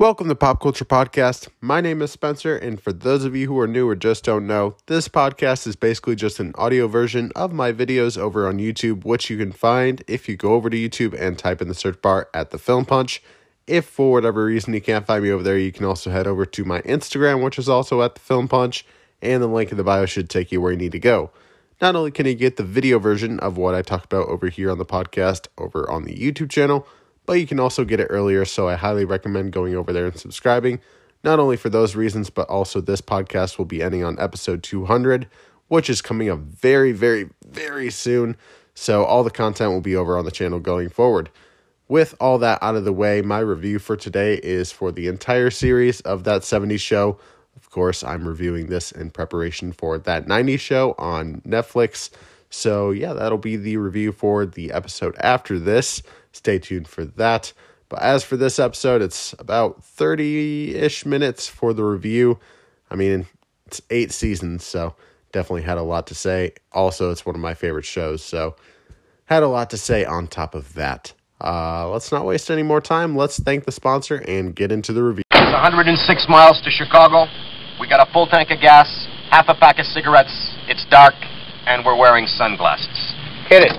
Welcome to Pop Culture Podcast. My name is Spencer, and for those of you who are new or just don't know, this podcast is basically just an audio version of my videos over on YouTube, which you can find if you go over to YouTube and type in the search bar at The Film Punch. If for whatever reason you can't find me over there, you can also head over to my Instagram, which is also at The Film Punch, and the link in the bio should take you where you need to go. Not only can you get the video version of what I talk about over here on the podcast over on the YouTube channel, but you can also get it earlier, so I highly recommend going over there and subscribing, not only for those reasons, but also this podcast will be ending on episode 200, which is coming up very, very, very soon, so all the content will be over on the channel going forward. With all that out of the way, my review for today is for the entire series of That 70s Show. Of course, I'm reviewing this in preparation for That 90s Show on Netflix, so yeah, that'll be the review for the episode after this. Stay tuned for that. But as for this episode, it's about 30-ish minutes for the review. I mean, it's 8 seasons, so definitely had a lot to say. Also, it's one of my favorite shows, so had a lot to say on top of that. Let's not waste any more time. Let's thank the sponsor and get into the review. It's 106 miles to Chicago. We got a full tank of gas, half a pack of cigarettes. It's dark, and we're wearing sunglasses. Hit it.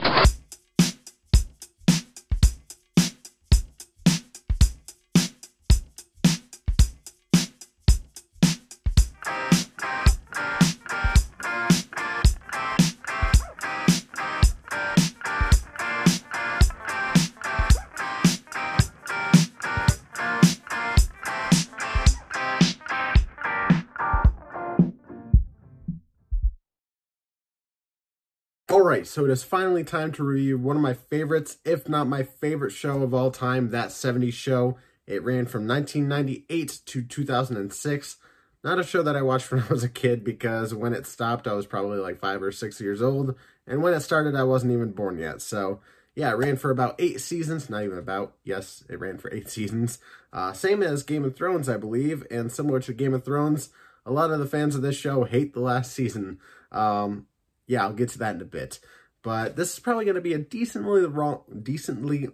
Alright, so it is finally time to review one of my favorites, if not my favorite show of all time, That 70s Show. It ran from 1998 to 2006. Not a show that I watched when I was a kid, because when it stopped, I was probably like 5 or 6 years old. And when it started, I wasn't even born yet. So, yeah, it ran for about 8 seasons. Not even about. Yes, it ran for 8 seasons. Same as Game of Thrones, I believe. And similar to Game of Thrones, a lot of the fans of this show hate the last season. Yeah, I'll get to that in a bit, but this is probably going to be a decently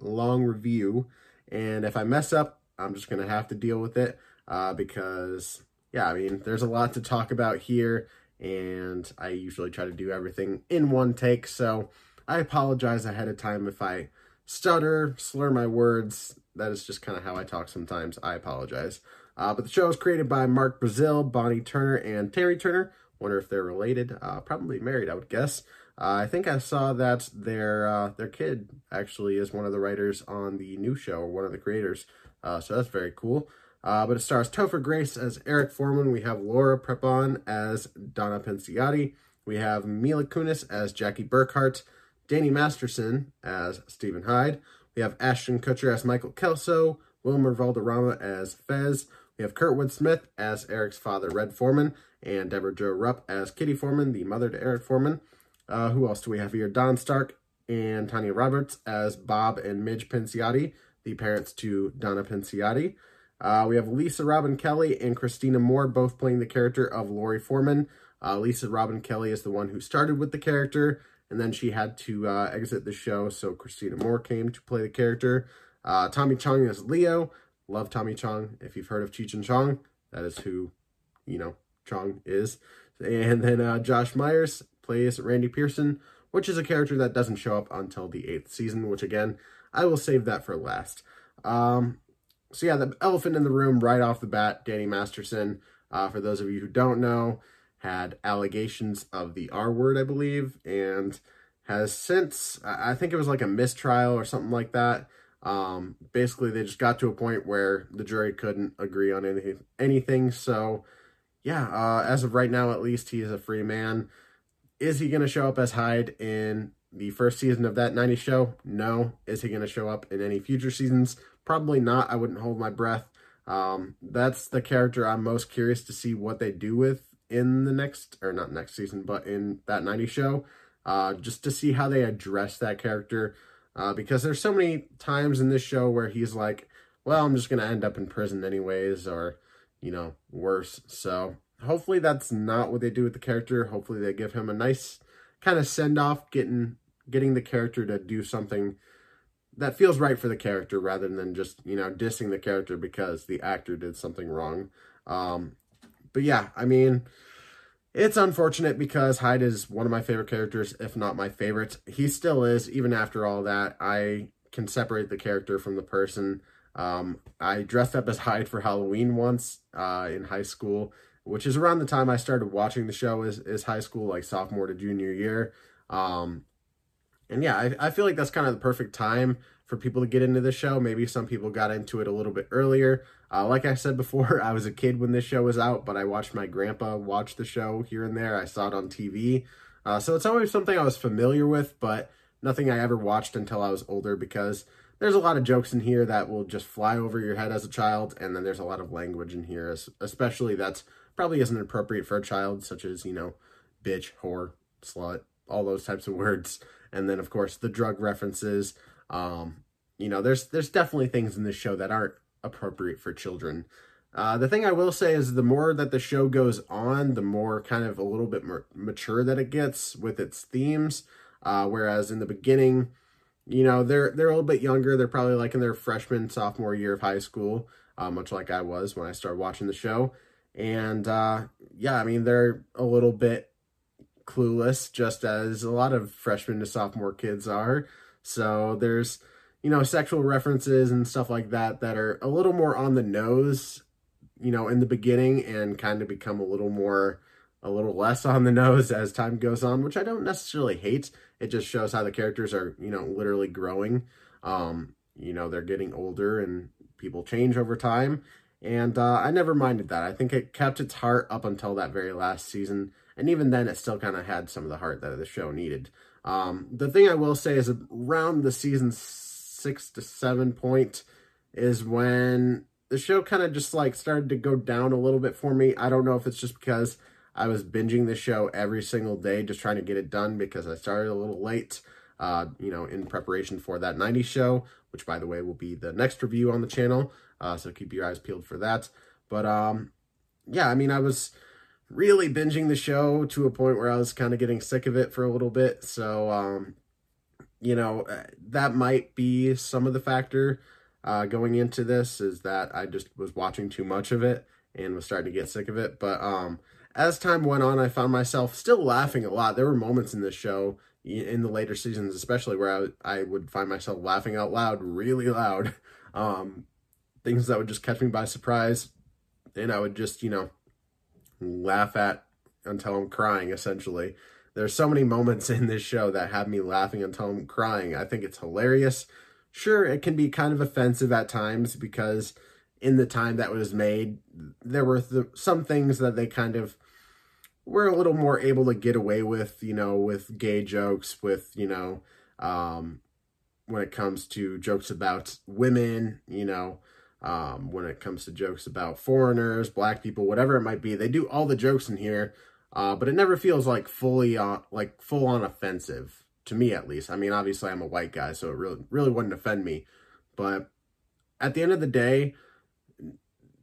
long review, and if I mess up, I'm just going to have to deal with it, because, yeah, I mean, there's a lot to talk about here, and I usually try to do everything in one take, so I apologize ahead of time if I stutter, slur my words. That is just kind of how I talk sometimes. I apologize. But the show was created by Mark Brazil, Bonnie Turner, and Terry Turner. Wonder if they're related. Probably married, I would guess. I think I saw that their kid actually is one of the writers on the new show, or one of the creators. So that's very cool. But it stars Topher Grace as Eric Foreman. We have Laura Prepon as Donna Pinciotti. We have Mila Kunis as Jackie Burkhart. Danny Masterson as Stephen Hyde. We have Ashton Kutcher as Michael Kelso. Wilmer Valderrama as Fez. We have Kurtwood Smith as Eric's father, Red Foreman, and Deborah Jo Rupp as Kitty Foreman, the mother to Eric Foreman. Who else do we have here? Don Stark and Tanya Roberts as Bob and Midge Pinciotti, the parents to Donna Pinciotti. We have Lisa Robin Kelly and Christina Moore, both playing the character of Lori Foreman. Lisa Robin Kelly is the one who started with the character, and then she had to exit the show, so Christina Moore came to play the character. Tommy Chong is Leo. Love Tommy Chong. If you've heard of Cheech and Chong, that is who, you know, Chong is. And then Josh Myers plays Randy Pearson, which is a character that doesn't show up until the 8th season, which, again, I will save that for last. So, yeah, the elephant in the room right off the bat, Danny Masterson, for those of you who don't know, had allegations of the R word, I believe, and has since, I think it was like a mistrial or something like that. Basically, they just got to a point where the jury couldn't agree on anything. So, yeah, as of right now, at least, he is a free man. Is he going to show up as Hyde in the first season of That 90s Show? No. Is he going to show up in any future seasons? Probably not. I wouldn't hold my breath. That's the character I'm most curious to see what they do with in the next, or not next season, but in That 90s Show, just to see how they address that character. Because there's so many times in this show where he's like, well, I'm just going to end up in prison anyways, or, you know, worse. So hopefully that's not what they do with the character. Hopefully they give him a nice kind of send-off, getting the character to do something that feels right for the character rather than just, you know, dissing the character because the actor did something wrong. But yeah, I mean, it's unfortunate because Hyde is one of my favorite characters, if not my favorite. He still is, even after all that. I can separate the character from the person. I dressed up as Hyde for Halloween once in high school, which is around the time I started watching the show is high school, like sophomore to junior year. And yeah, I feel like that's kind of the perfect time for people to get into the show. Maybe some people got into it a little bit earlier. Like I said before, I was a kid when this show was out, but I watched my grandpa watch the show here and there. I saw it on TV. So it's always something I was familiar with, but nothing I ever watched until I was older, because there's a lot of jokes in here that will just fly over your head as a child. And then there's a lot of language in here, especially that's probably isn't appropriate for a child, such as, you know, bitch, whore, slut, all those types of words. And then, of course, the drug references. You know, there's definitely things in this show that aren't appropriate for children. The thing I will say is the more that the show goes on, the more kind of a little bit more mature that it gets with its themes. Whereas in the beginning, you know, they're a little bit younger. They're probably like in their freshman, sophomore year of high school, much like I was when I started watching the show. And yeah, I mean, they're a little bit clueless, just as a lot of freshman to sophomore kids are. So there's, you know, sexual references and stuff like that that are a little more on the nose, you know, in the beginning, and kind of become a little less on the nose as time goes on, which I don't necessarily hate. It just shows how the characters are, you know, literally growing. You know, they're getting older and people change over time. And I never minded that. I think it kept its heart up until that very last season. And even then, it still kind of had some of the heart that the show needed. The thing I will say is around the season 6 to 7 point is when the show kind of just like started to go down a little bit for me. I don't know if it's just because I was binging the show every single day, just trying to get it done because I started a little late, you know, in preparation for That 90s Show, which, by the way, will be the next review on the channel. So keep your eyes peeled for that. But yeah, I mean, I was really binging the show to a point where I was kind of getting sick of it for a little bit. So, you know, that might be some of the factor going into this, is that I just was watching too much of it and was starting to get sick of it. But as time went on, I found myself still laughing a lot. There were moments in this show in the later seasons, especially, where I would find myself laughing out loud, really loud. Things that would just catch me by surprise. And I would just, you know, laugh at until I'm crying, essentially. There's so many moments in this show that have me laughing until I'm crying. I think it's hilarious. Sure, it can be kind of offensive at times, because in the time that was made, there were some things that they kind of were a little more able to get away with, you know, with gay jokes, with, you know, when it comes to jokes about women, you know, when it comes to jokes about foreigners, black people, whatever it might be. They do all the jokes in here, but it never feels like fully on, like full-on offensive, to me at least. I mean, obviously I'm a white guy, so it really wouldn't offend me. But at the end of the day,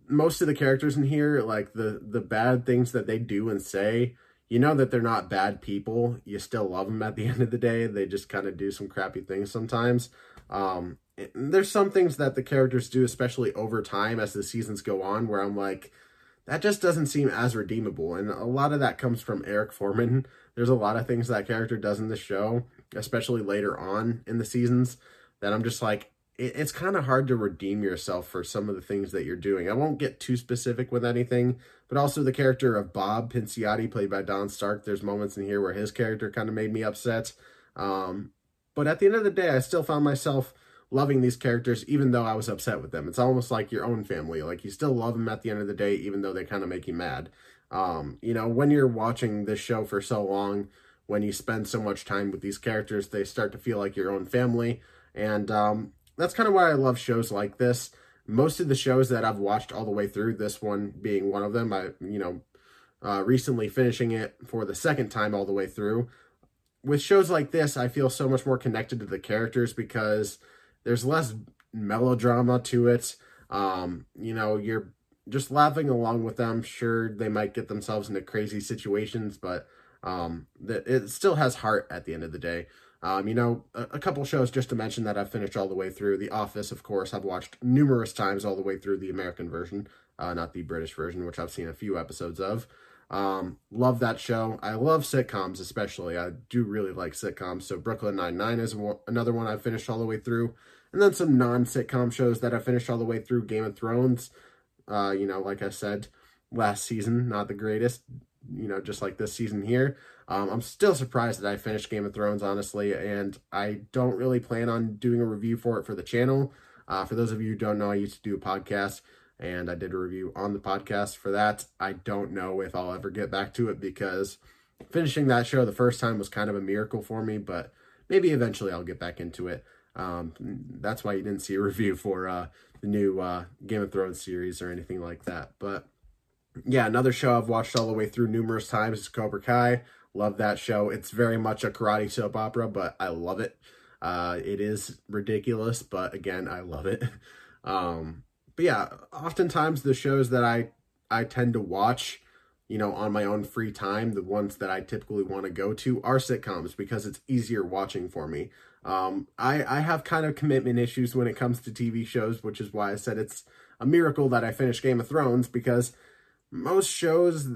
most of the characters in here, like the bad things that they do and say, you know that they're not bad people. You still love them at the end of the day. They just kind of do some crappy things sometimes. There's some things that the characters do, especially over time as the seasons go on, where I'm like, that just doesn't seem as redeemable. And a lot of that comes from Eric Foreman. There's a lot of things that character does in the show, especially later on in the seasons, that I'm just like, it's kind of hard to redeem yourself for some of the things that you're doing. I won't get too specific with anything, but also the character of Bob Pinciotti, played by Don Stark. There's moments in here where his character kind of made me upset. But at the end of the day, I still found myself loving these characters, even though I was upset with them. It's almost like your own family. Like, you still love them at the end of the day, even though they kind of make you mad. You know, when you're watching this show for so long, when you spend so much time with these characters, they start to feel like your own family. And that's kind of why I love shows like this. Most of the shows that I've watched all the way through, this one being one of them, you know, recently finishing it for the second time all the way through. With shows like this, I feel so much more connected to the characters because there's less melodrama to it. You know, you're just laughing along with them. Sure, they might get themselves into crazy situations, but it still has heart at the end of the day. A couple shows just to mention that I've finished all the way through. The Office, of course, I've watched numerous times all the way through the American version, not the British version, which I've seen a few episodes of. Love that show. I love sitcoms, especially. I do really like sitcoms. So Brooklyn Nine-Nine is another one I've finished all the way through. And then some non-sitcom shows that I finished all the way through. Game of Thrones, like I said, last season, not the greatest, just like this season here. I'm still surprised that I finished Game of Thrones, honestly, and I don't really plan on doing a review for it for the channel. For those of you who don't know, I used to do a podcast, and I did a review on the podcast for that. I don't know if I'll ever get back to it because finishing that show the first time was kind of a miracle for me, but maybe eventually I'll get back into it. That's why you didn't see a review for the new Game of Thrones series or anything like that. But yeah, another show I've watched all the way through numerous times is Cobra Kai. Love that show. It's very much a karate soap opera, but I love it. It is ridiculous, but again, I love it. But yeah, oftentimes the shows that I tend to watch, on my own free time, the ones that I typically want to go to are sitcoms because it's easier watching for me. I have kind of commitment issues when it comes to TV shows, which is why I said it's a miracle that I finished Game of Thrones, because most shows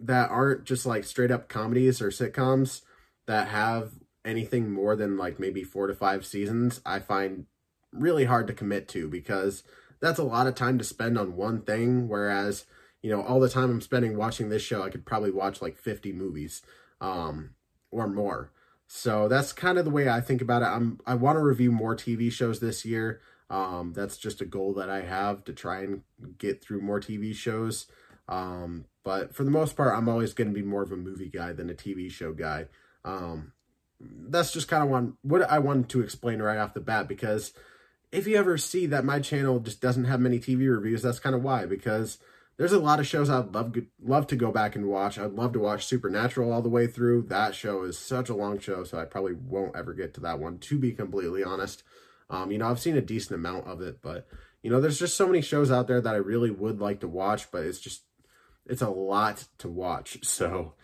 that aren't just like straight up comedies or sitcoms that have anything more than like maybe 4 to 5 seasons, I find really hard to commit to because that's a lot of time to spend on one thing. Whereas, all the time I'm spending watching this show, I could probably watch like 50 movies, or more. So that's kind of the way I think about it. I want to review more TV shows this year. That's just a goal that I have, to try and get through more TV shows. But for the most part, I'm always going to be more of a movie guy than a TV show guy. That's just kind of what I wanted to explain right off the bat, because if you ever see that my channel just doesn't have many TV reviews, that's kind of why, because there's a lot of shows I'd love to go back and watch. I'd love to watch Supernatural all the way through. That show is such a long show, so I probably won't ever get to that one, to be completely honest. I've seen a decent amount of it, but, there's just so many shows out there that I really would like to watch, but it's a lot to watch. So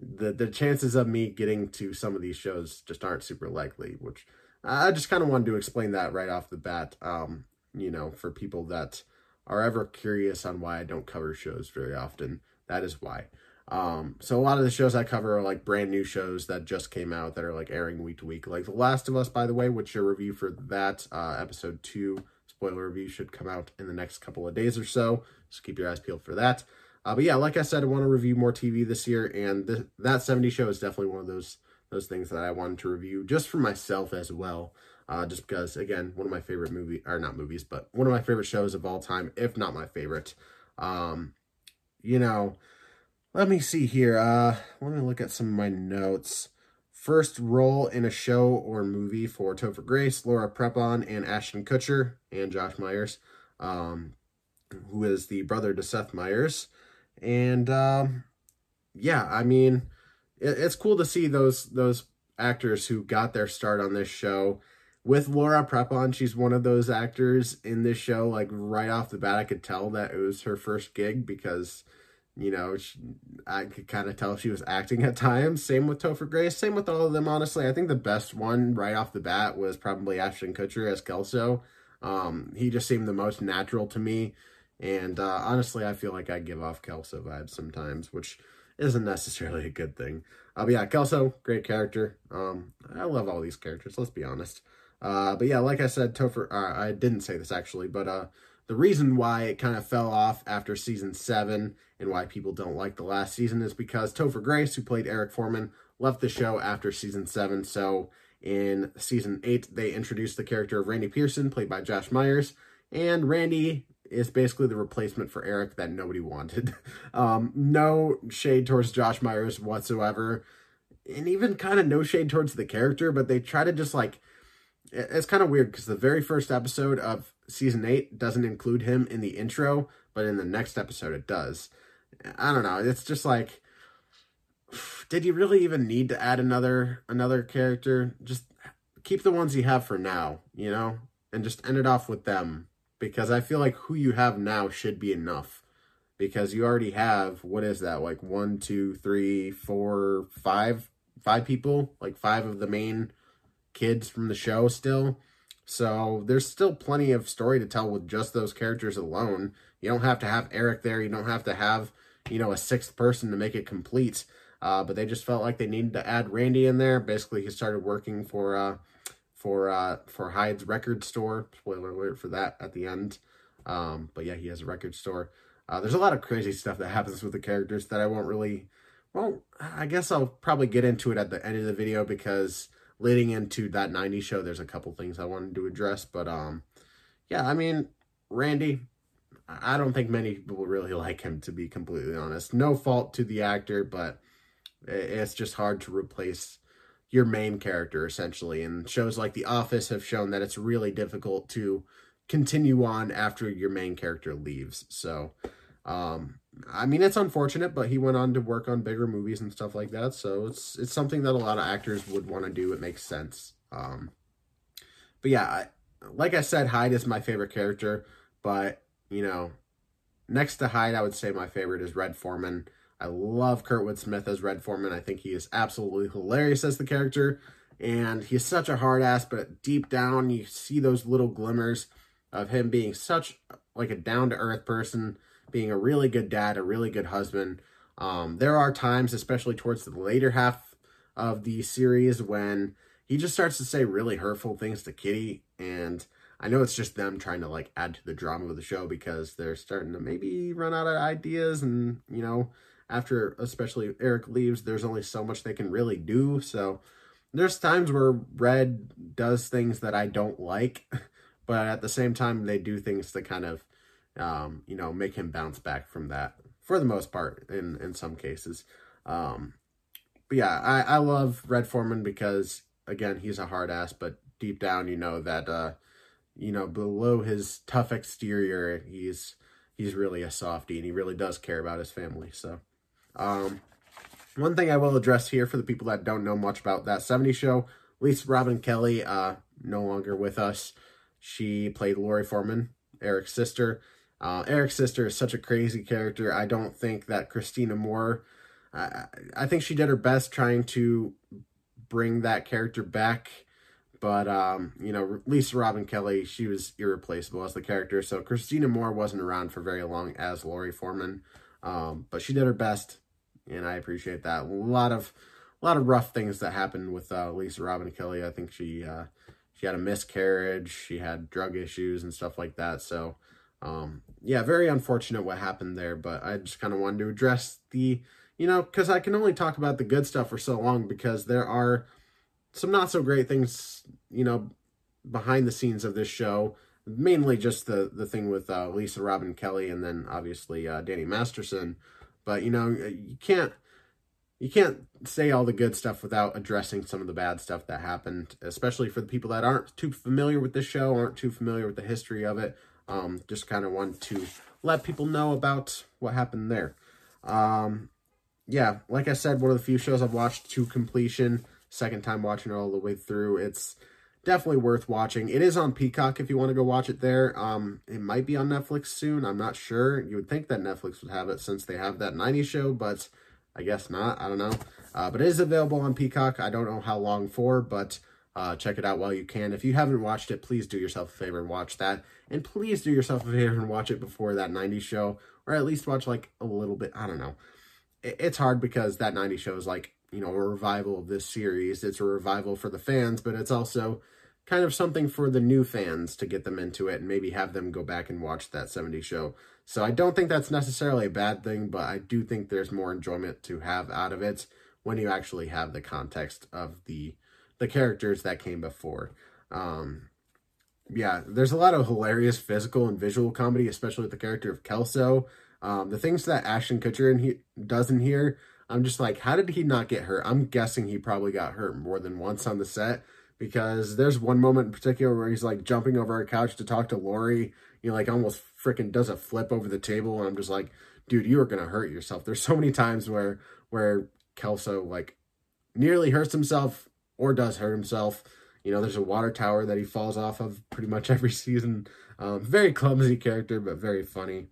the chances of me getting to some of these shows just aren't super likely, which I just kind of wanted to explain that right off the bat, for people that are ever curious on why I don't cover shows very often. That is why. So a lot of the shows I cover are like brand new shows that just came out that are like airing week to week, like The Last of Us, by the way, which your review for that, episode 2 spoiler review, should come out in the next couple of days or so. So keep your eyes peeled for that. But yeah, like I said, I want to review more TV this year, and That 70s Show is definitely one of those things that I wanted to review just for myself as well. Just because, again, one of my favorite one of my favorite shows of all time, if not my favorite. Let me see here. Let me look at some of my notes. First role in a show or movie for Topher Grace, Laura Prepon, and Ashton Kutcher, and Josh Myers, who is the brother to Seth Meyers. And, it's cool to see those actors who got their start on this show. With Laura Prepon, she's one of those actors in this show, like, right off the bat, I could tell that it was her first gig because, I could kind of tell she was acting at times. Same with Topher Grace. Same with all of them, honestly. I think the best one right off the bat was probably Ashton Kutcher as Kelso. He just seemed the most natural to me. And honestly, I feel like I give off Kelso vibes sometimes, which isn't necessarily a good thing. But yeah, Kelso, great character. I love all these characters, let's be honest. But yeah, like I said, I didn't say this actually, but the reason why it kind of fell off after season 7 and why people don't like the last season is because Topher Grace, who played Eric Foreman, left the show after season 7. So in season 8, they introduced the character of Randy Pearson, played by Josh Myers, and Randy is basically the replacement for Eric that nobody wanted. No shade towards Josh Myers whatsoever, and even kind of no shade towards the character, but they try to just like, it's kind of weird because the very first episode of season 8 doesn't include him in the intro, but in the next episode it does. I don't know. It's just like, did you really even need to add another character? Just keep the ones you have for now, and just end it off with them, because I feel like who you have now should be enough, because you already have, what is that? Like 1, 2, 3, 4, 5 people, like 5 of the main kids from the show still. So there's still plenty of story to tell with just those characters alone. You don't have to have Eric there. You don't have to have, you know, a sixth person to make it complete. But they just felt like they needed to add Randy in there. Basically, he started working for Hyde's record store. Spoiler alert for that at the end. But yeah, he has a record store. There's a lot of crazy stuff that happens with the characters that I won't really... Well, I guess I'll probably get into it at the end of the video, because leading into That 90s Show, there's a couple things I wanted to address. But yeah, I mean, Randy, I don't think many people really like him, to be completely honest. No fault to the actor, but it's just hard to replace your main character, essentially. And shows like The Office have shown that it's really difficult to continue on after your main character leaves. So, I mean, it's unfortunate, but he went on to work on bigger movies and stuff like that. So it's something that a lot of actors would want to do. It makes sense. But yeah, like I said, Hyde is my favorite character, but you know, next to Hyde, I would say my favorite is Red Foreman. I love Kurtwood Smith as Red Foreman. I think he is absolutely hilarious as the character, and he's such a hard ass, but deep down you see those little glimmers of him being such like a down to earth person, being a really good dad, a really good husband. There are times, especially towards the later half of the series, when he just starts to say really hurtful things to Kitty. And I know it's just them trying to like add to the drama of the show, because they're starting to maybe run out of ideas. And, you know, after especially Eric leaves, there's only so much they can really do. So there's times where Red does things that I don't like, but at the same time, they do things that kind of, you know, make him bounce back from that for the most part in some cases. But yeah, I love Red Foreman because, again, he's a hard ass, but deep down, you know that, you know, below his tough exterior, he's really a softie, and he really does care about his family. So, one thing I will address here for the people that don't know much about That 70s Show, Lisa Robin Kelly, no longer with us. She played Lori Foreman, Eric's sister. Eric's sister is such a crazy character. I don't think that Christina Moore, I think she did her best trying to bring that character back, but, you know, Lisa Robin Kelly, she was irreplaceable as the character, so Christina Moore wasn't around for very long as Lori Foreman, but she did her best, and I appreciate that. A lot of rough things that happened with Lisa Robin Kelly. I think she had a miscarriage, she had drug issues and stuff like that, so... yeah, very unfortunate what happened there, but I just kind of wanted to address the, you know, because I can only talk about the good stuff for so long, because there are some not so great things, you know, behind the scenes of this show, mainly just the thing with Lisa Robin Kelly, and then obviously Danny Masterson. But, you know, you can't say all the good stuff without addressing some of the bad stuff that happened, especially for the people that aren't too familiar with this show, aren't too familiar with the history of it. Just kind of wanted to let people know about what happened there. Yeah, like I said, one of the few shows I've watched to completion, second time watching it all the way through. It's definitely worth watching. It is on Peacock if you want to go watch it there. It might be on Netflix soon. I'm not sure. You would think that Netflix would have it since they have That 90s Show, but I guess not. I don't know. But it is available on Peacock. I don't know how long for, but... check it out while you can. If you haven't watched it, please do yourself a favor and watch that. And please do yourself a favor and watch it before That 90s Show, or at least watch like a little bit. I don't know. It's hard because That 90s Show is like, you know, a revival of this series. It's a revival for the fans, but it's also kind of something for the new fans to get them into it and maybe have them go back and watch That 70s Show. So I don't think that's necessarily a bad thing, but I do think there's more enjoyment to have out of it when you actually have the context of the characters that came before. Yeah, there's a lot of hilarious physical and visual comedy, especially with the character of Kelso. The things that Ashton Kutcher does in here, I'm just like, how did he not get hurt? I'm guessing he probably got hurt more than once on the set, because there's one moment in particular where he's like jumping over a couch to talk to Lori, you know, like almost freaking does a flip over the table, and I'm just like, dude, you are gonna hurt yourself. There's so many times where Kelso like nearly hurts himself, or does hurt himself. You know, there's a water tower that he falls off of pretty much every season. Very clumsy character, but very funny.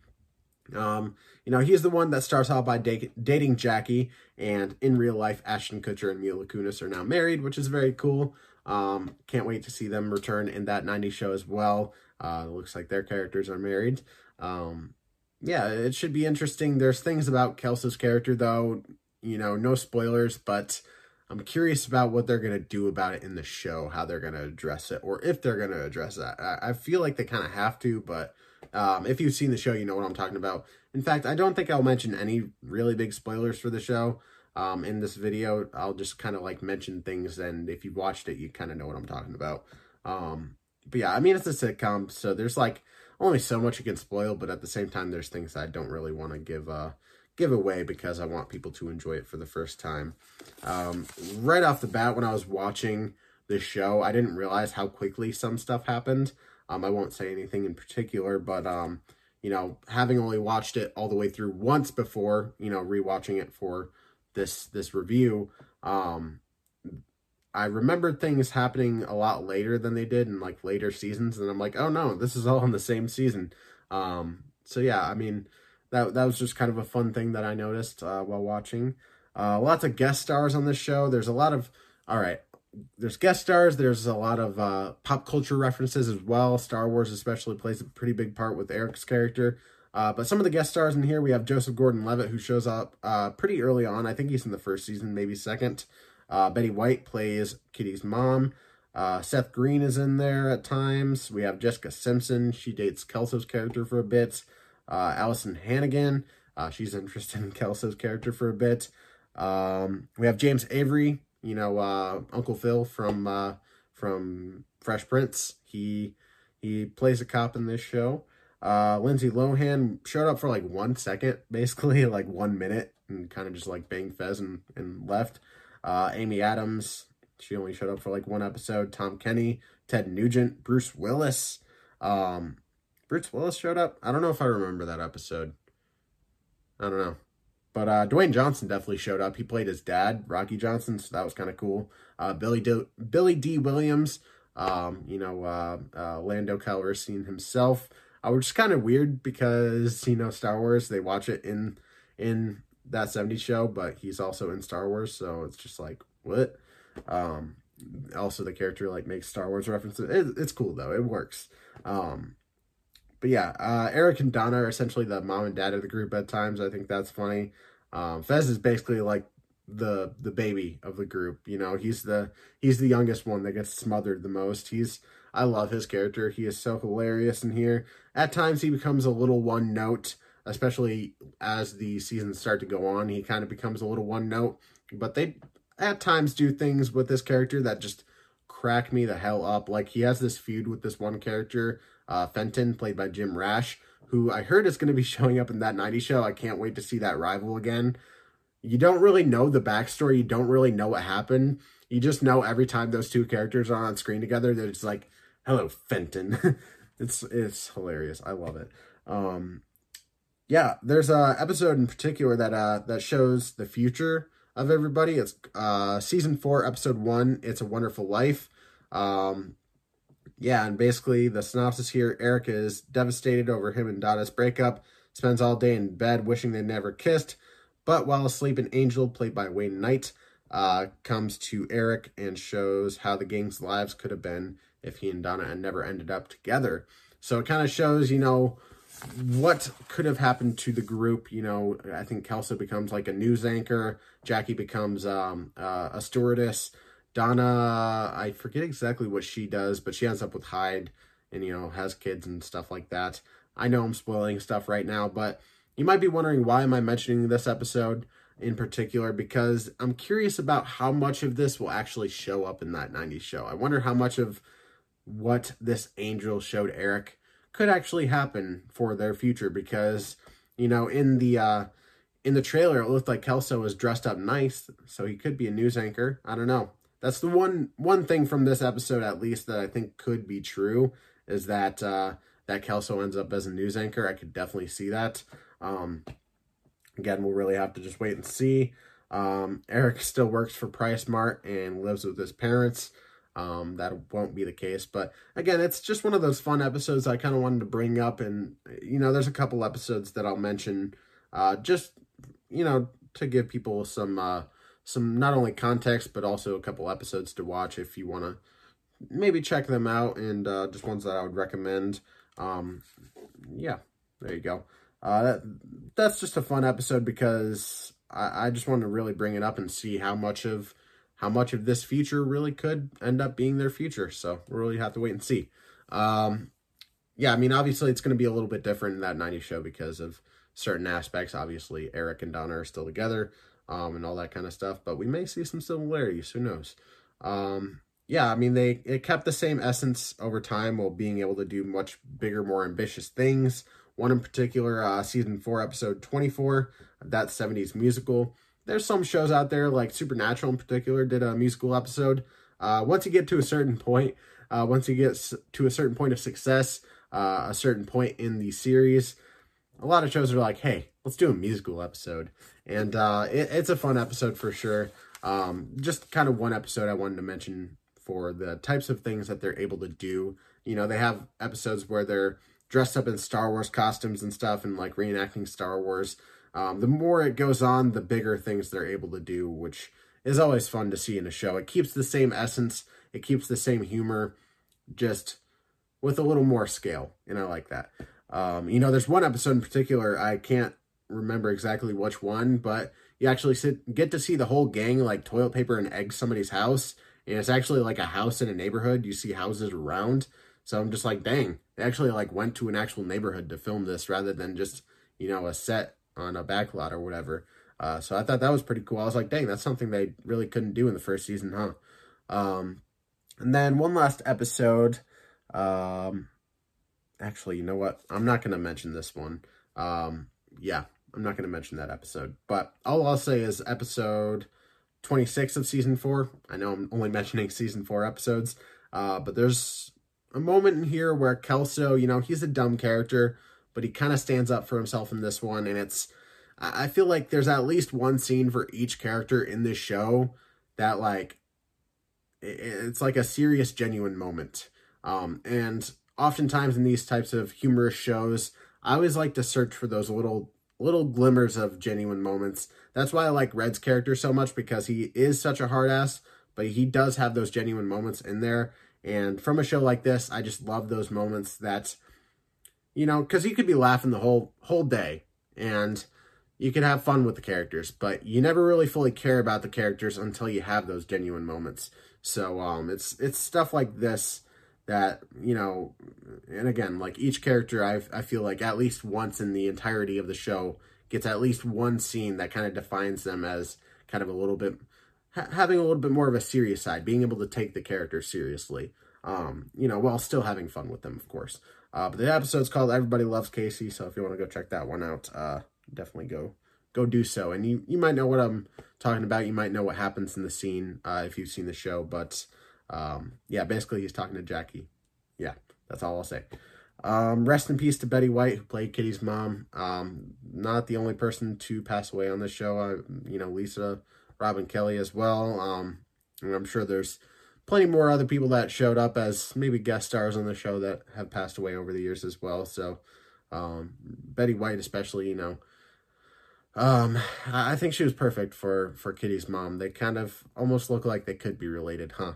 You know, he's the one that starts out by dating Jackie, and in real life, Ashton Kutcher and Mila Kunis are now married, which is very cool. Can't wait to see them return in That 90s Show as well. Looks like their characters are married. Yeah, it should be interesting. There's things about Kelso's character, though, you know, no spoilers, but I'm curious about what they're going to do about it in the show, how they're going to address it, or if they're going to address that. I feel like they kind of have to, but if you've seen the show, you know what I'm talking about. In fact, I don't think I'll mention any really big spoilers for the show in this video. I'll just kind of like mention things, and if you've watched it, you kind of know what I'm talking about. But yeah, I mean, it's a sitcom, so there's like only so much you can spoil, but at the same time, there's things I don't really want to give away because I want people to enjoy it for the first time. Right off the bat, when I was watching this show, I didn't realize how quickly some stuff happened. I won't say anything in particular, but, you know, having only watched it all the way through once before, you know, rewatching it for this review, I remembered things happening a lot later than they did in like later seasons. And I'm like, oh no, this is all in the same season. So yeah, I mean, that was just kind of a fun thing that I noticed while watching. Lots of guest stars on this show. There's a lot of, all right, there's guest stars. There's a lot of pop culture references as well. Star Wars especially plays a pretty big part with Eric's character. But some of the guest stars in here, we have Joseph Gordon-Levitt, who shows up pretty early on. I think he's in the first season, maybe second. Betty White plays Kitty's mom. Seth Green is in there at times. We have Jessica Simpson. She dates Kelso's character for a bit. Allison Hannigan. She's interested in Kelso's character for a bit. We have James Avery, you know, Uncle Phil from Fresh Prince. He plays a cop in this show. Lindsay Lohan showed up for like 1 second, basically like 1 minute, and kind of just like bang fez and left. Amy Adams, she only showed up for like one episode. Tom Kenny, Ted Nugent, Bruce Willis. Bruce Willis showed up. I don't know if I remember that episode. I don't know. But Dwayne Johnson definitely showed up. He played his dad, Rocky Johnson, so that was kind of cool. Billy D. Williams, you know, Lando Calrissian himself, which is kind of weird because, you know, Star Wars, they watch it in That 70s Show, but he's also in Star Wars, so it's just like, what? Also, the character, like, makes Star Wars references. It's cool, though. It works. But yeah, Eric and Donna are essentially the mom and dad of the group at times. I think that's funny. Fez is basically like the baby of the group. You know, he's the youngest one that gets smothered the most. I love his character. He is so hilarious in here. At times he becomes a little one note, especially as the seasons start to go on. He kind of becomes a little one note, but they at times do things with this character that just crack me the hell up. Like, he has this feud with this one character, Fenton, played by Jim Rash, who I heard is going to be showing up in That 90s Show. I can't wait to see that rival again. You don't really know the backstory. You don't really know what happened. You just know every time those two characters are on screen together, that it's like, hello, Fenton. It's hilarious. I love it. Yeah, there's an episode in particular that shows the future of everybody. It's season 4, episode 1, It's a Wonderful Life. Yeah, and basically the synopsis here, Eric is devastated over him and Donna's breakup, spends all day in bed wishing they never kissed, but while asleep, an angel, played by Wayne Knight, comes to Eric and shows how the gang's lives could have been if he and Donna had never ended up together. So it kind of shows, you know, what could have happened to the group. You know, I think Kelso becomes like a news anchor. Jackie becomes a stewardess. Donna, I forget exactly what she does, but she ends up with Hyde and, you know, has kids and stuff like that. I know I'm spoiling stuff right now, but you might be wondering why am I mentioning this episode in particular, because I'm curious about how much of this will actually show up in That 90s Show. I wonder how much of what this angel showed Eric could actually happen for their future, because, you know, in the trailer, it looked like Kelso was dressed up nice, so he could be a news anchor. I don't know. That's the one thing from this episode, at least, that I think could be true, is that that Kelso ends up as a news anchor. I could definitely see that. Again, we'll really have to just wait and see. Eric still works for PriceSmart and lives with his parents. That won't be the case. But again, it's just one of those fun episodes I kind of wanted to bring up. And, you know, there's a couple episodes that I'll mention just, you know, to give people some not only context, but also a couple episodes to watch if you want to maybe check them out, and just ones that I would recommend. Yeah, there you go. That's just a fun episode because I just wanted to really bring it up and see how much of this future really could end up being their future. So we'll really have to wait and see. Yeah, I mean, obviously it's going to be a little bit different in That 90s Show because of certain aspects. Obviously, Eric and Donna are still together, and all that kind of stuff. But we may see some similarities. Who knows? Yeah, I mean, it kept the same essence over time while being able to do much bigger, more ambitious things. One in particular, Season 4, Episode 24, That 70s Musical. There's some shows out there, like Supernatural in particular, did a musical episode. Once you get to a certain point of success, a certain point in the series, a lot of shows are like, hey, let's do a musical episode. And it's a fun episode for sure. Just kind of one episode I wanted to mention for the types of things that they're able to do. You know, they have episodes where they're dressed up in Star Wars costumes and stuff and like reenacting Star Wars. The more it goes on, the bigger things they're able to do, which is always fun to see in a show. It keeps the same essence. It keeps the same humor, just with a little more scale. And I like that. You know, there's one episode in particular, I can't remember exactly which one, but you actually get to see the whole gang, like, toilet paper and egg somebody's house. And it's actually like a house in a neighborhood. You see houses around. So I'm just like, dang, they actually like went to an actual neighborhood to film this rather than just, you know, a set on a back lot or whatever. So I thought that was pretty cool. I was like, dang, that's something they really couldn't do in the first season, huh? And then one last episode. Actually, you know what? I'm not going to mention this one. Yeah, I'm not going to mention that episode. But all I'll say is episode 26 of season 4. I know I'm only mentioning season 4 episodes. But there's a moment in here where Kelso, you know, he's a dumb character, but he kind of stands up for himself in this one. And I feel like there's at least one scene for each character in this show that, like, it's like a serious, genuine moment. And oftentimes in these types of humorous shows, I always like to search for those little glimmers of genuine moments. That's why I like Red's character so much, because he is such a hard ass, but he does have those genuine moments in there. And from a show like this, I just love those moments that, you know, because you could be laughing the whole day and you could have fun with the characters, but you never really fully care about the characters until you have those genuine moments. So it's stuff like this that, you know, and again, like each character, I feel like at least once in the entirety of the show gets at least one scene that kind of defines them as kind of a little bit, having a little bit more of a serious side, being able to take the character seriously, you know, while still having fun with them, of course. But the episode's called Everybody Loves Casey, so if you want to go check that one out, definitely go do so. And you might know what I'm talking about. You might know what happens in the scene if you've seen the show. But yeah, basically he's talking to Jackie. Yeah, that's all I'll say. Rest in peace to Betty White, who played Kitty's mom. Not the only person to pass away on this show. You know, Lisa Robin Kelly as well. And I'm sure there's plenty more other people that showed up as maybe guest stars on the show that have passed away over the years as well. So Betty White especially, you know, I think she was perfect for Kitty's mom. They kind of almost look like they could be related, huh?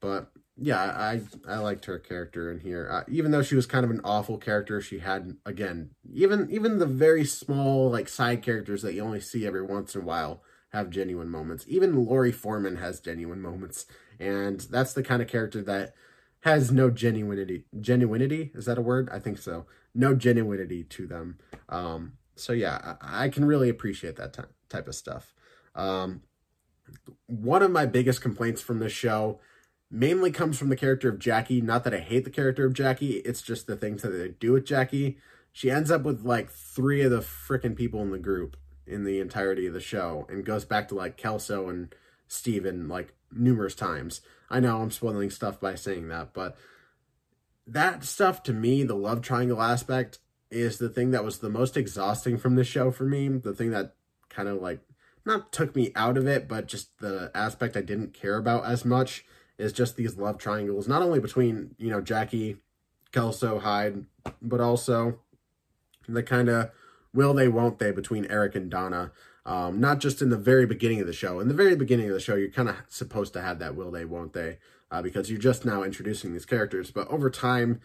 But yeah, I liked her character in here. Even though she was kind of an awful character, she had, again, even the very small, like, side characters that you only see every once in a while have genuine moments. Even Lori Foreman has genuine moments. And that's the kind of character that has no genuinity. Genuinity? Is that a word? I think so. No genuinity to them. So yeah, I can really appreciate that type of stuff. One of my biggest complaints from this show mainly comes from the character of Jackie. Not that I hate the character of Jackie. It's just the things that they do with Jackie. She ends up with like 3 of the freaking people in the group in the entirety of the show and goes back to like Kelso and Steven like numerous times. I know I'm spoiling stuff by saying that, but that stuff to me, the love triangle aspect, is the thing that was the most exhausting from this show for me. The thing that kind of like, not took me out of it, but just the aspect I didn't care about as much is just these love triangles, not only between, you know, Jackie, Kelso, Hyde, but also the kind of will they, won't they between Eric and Donna. Not just in the very beginning of the show. In the very beginning of the show, you're kind of supposed to have that will they, won't they because you're just now introducing these characters. But over time,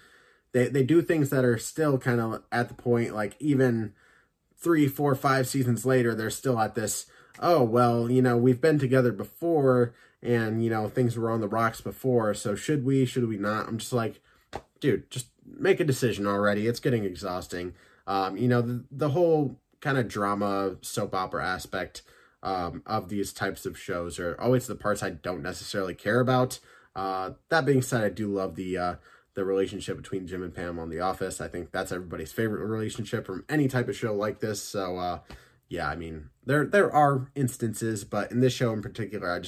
they do things that are still kind of at the point, like even 3, 4, 5 seasons later, they're still at this, oh, well, you know, we've been together before and, you know, things were on the rocks before. So should we not? I'm just like, dude, just make a decision already. It's getting exhausting. You know, the whole kind of drama soap opera aspect of these types of shows are always the parts I don't necessarily care about. That being said, I do love the relationship between Jim and Pam on The Office. I think that's everybody's favorite relationship from any type of show like this. So, yeah, I mean, there are instances, but in this show in particular,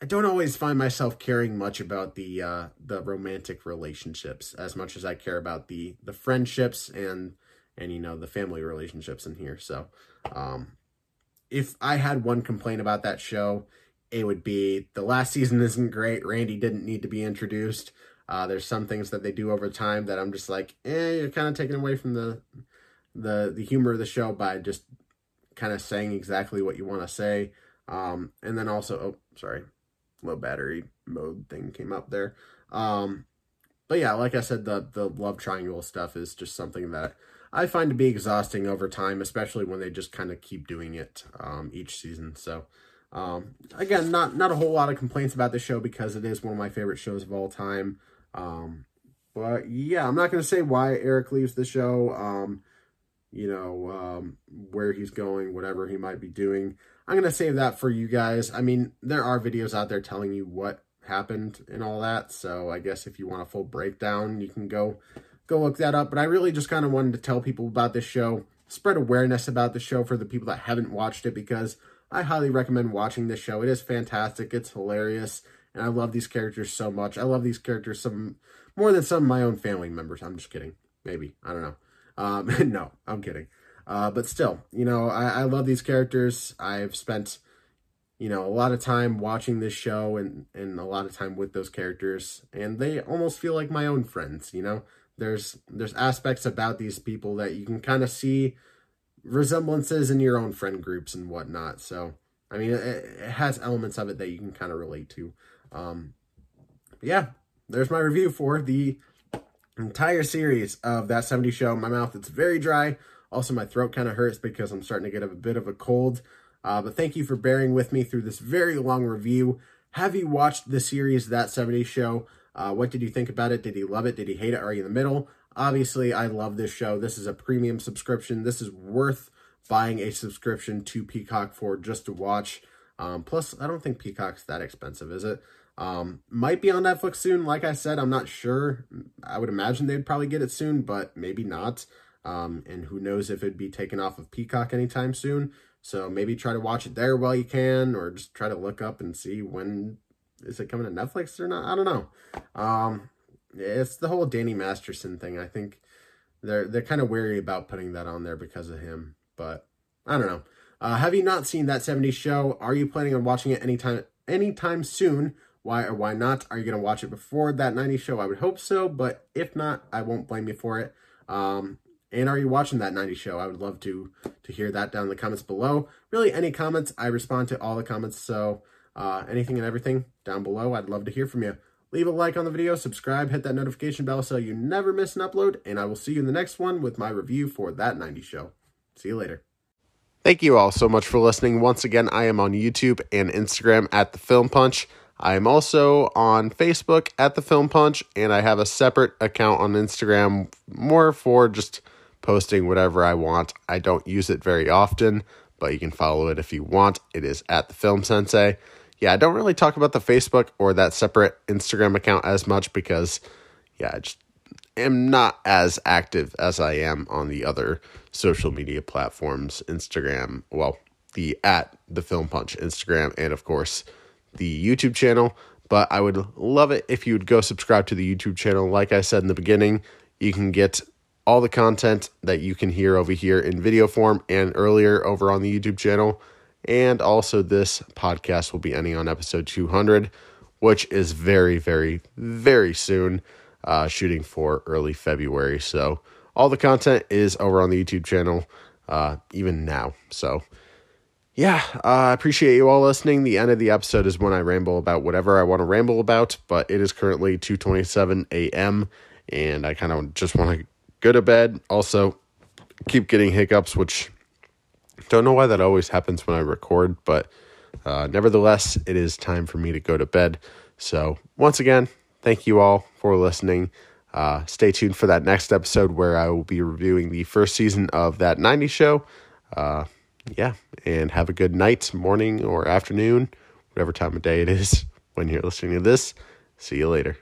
I don't always find myself caring much about the romantic relationships as much as I care about the friendships and you know, the family relationships in here. So, if I had one complaint about that show, it would be the last season isn't great. Randy didn't need to be introduced. There's some things that they do over time that I'm just like, you're kind of taken away from the humor of the show by just kind of saying exactly what you want to say. And then also, oh, sorry, low battery mode thing came up there. But yeah, like I said, the love triangle stuff is just something that I find to be exhausting over time, especially when they just kind of keep doing it each season. So again, not a whole lot of complaints about the show because it is one of my favorite shows of all time. But yeah, I'm not going to say why Eric leaves the show, you know, where he's going, whatever he might be doing. I'm going to save that for you guys. I mean, there are videos out there telling you what happened and all that. So I guess if you want a full breakdown, you can go look that up. But I really just kind of wanted to tell people about this show, spread awareness about the show for the people that haven't watched it, because I highly recommend watching this show. It is fantastic. It's hilarious. And I love these characters so much. I love these characters some more than some of my own family members. I'm just kidding. Maybe. I don't know. No, I'm kidding. But still, you know, I love these characters. I've spent, you know, a lot of time watching this show and a lot of time with those characters. And they almost feel like my own friends, you know? There's aspects about these people that you can kind of see resemblances in your own friend groups and whatnot. So, I mean, it has elements of it that you can kind of relate to. Yeah, there's my review for the entire series of That 70s Show. My mouth, it's very dry. Also, my throat kind of hurts because I'm starting to get a bit of a cold. But thank you for bearing with me through this very long review. Have you watched the series That 70s Show? What did you think about it? Did he love it? Did he hate it? Are you in the middle? Obviously, I love this show. This is a premium subscription. This is worth buying a subscription to Peacock for just to watch. Plus, I don't think Peacock's that expensive, is it? Might be on Netflix soon. Like I said, I'm not sure. I would imagine they'd probably get it soon, but maybe not. And who knows if it'd be taken off of Peacock anytime soon. So maybe try to watch it there while you can, or just try to look up and see when... Is it coming to Netflix or not? I don't know. It's the whole Danny Masterson thing. I think they're kind of wary about putting that on there because of him. But I don't know. Have you not seen That 70s Show? Are you planning on watching it anytime soon? Why or why not? Are you going to watch it before That 90s Show? I would hope so. But if not, I won't blame you for it. And are you watching That 90s Show? I would love to hear that down in the comments below. Really, any comments. I respond to all the comments. So... anything and everything down below. I'd love to hear from you. Leave a like on the video, subscribe, hit that notification bell so you never miss an upload, and I will see you in the next one with my review for That 90s Show. See you later. Thank you all so much for listening. Once again, I am on YouTube and Instagram at The Film Punch. I am also on Facebook at The Film Punch, and I have a separate account on Instagram more for just posting whatever I want. I don't use it very often, but you can follow it if you want. It is at The Film Sensei. Yeah, I don't really talk about the Facebook or that separate Instagram account as much because, yeah, I just am not as active as I am on the other social media platforms, Instagram, well, the at The Film Punch Instagram, and, of course, the YouTube channel. But I would love it if you would go subscribe to the YouTube channel. Like I said in the beginning, you can get all the content that you can hear over here in video form and earlier over on the YouTube channel. And also this podcast will be ending on episode 200, which is very, very, very soon, shooting for early February. So all the content is over on the YouTube channel even now. So yeah, I appreciate you all listening. The end of the episode is when I ramble about whatever I want to ramble about, but it is currently 2:27 a.m., and I kind of just want to go to bed. Also, keep getting hiccups, which don't know why that always happens when I record, but nevertheless, it is time for me to go to bed. So once again, thank you all for listening. Stay tuned for that next episode where I will be reviewing the first season of That 90s Show. And have a good night, morning, or afternoon, whatever time of day it is when you're listening to this. See you later.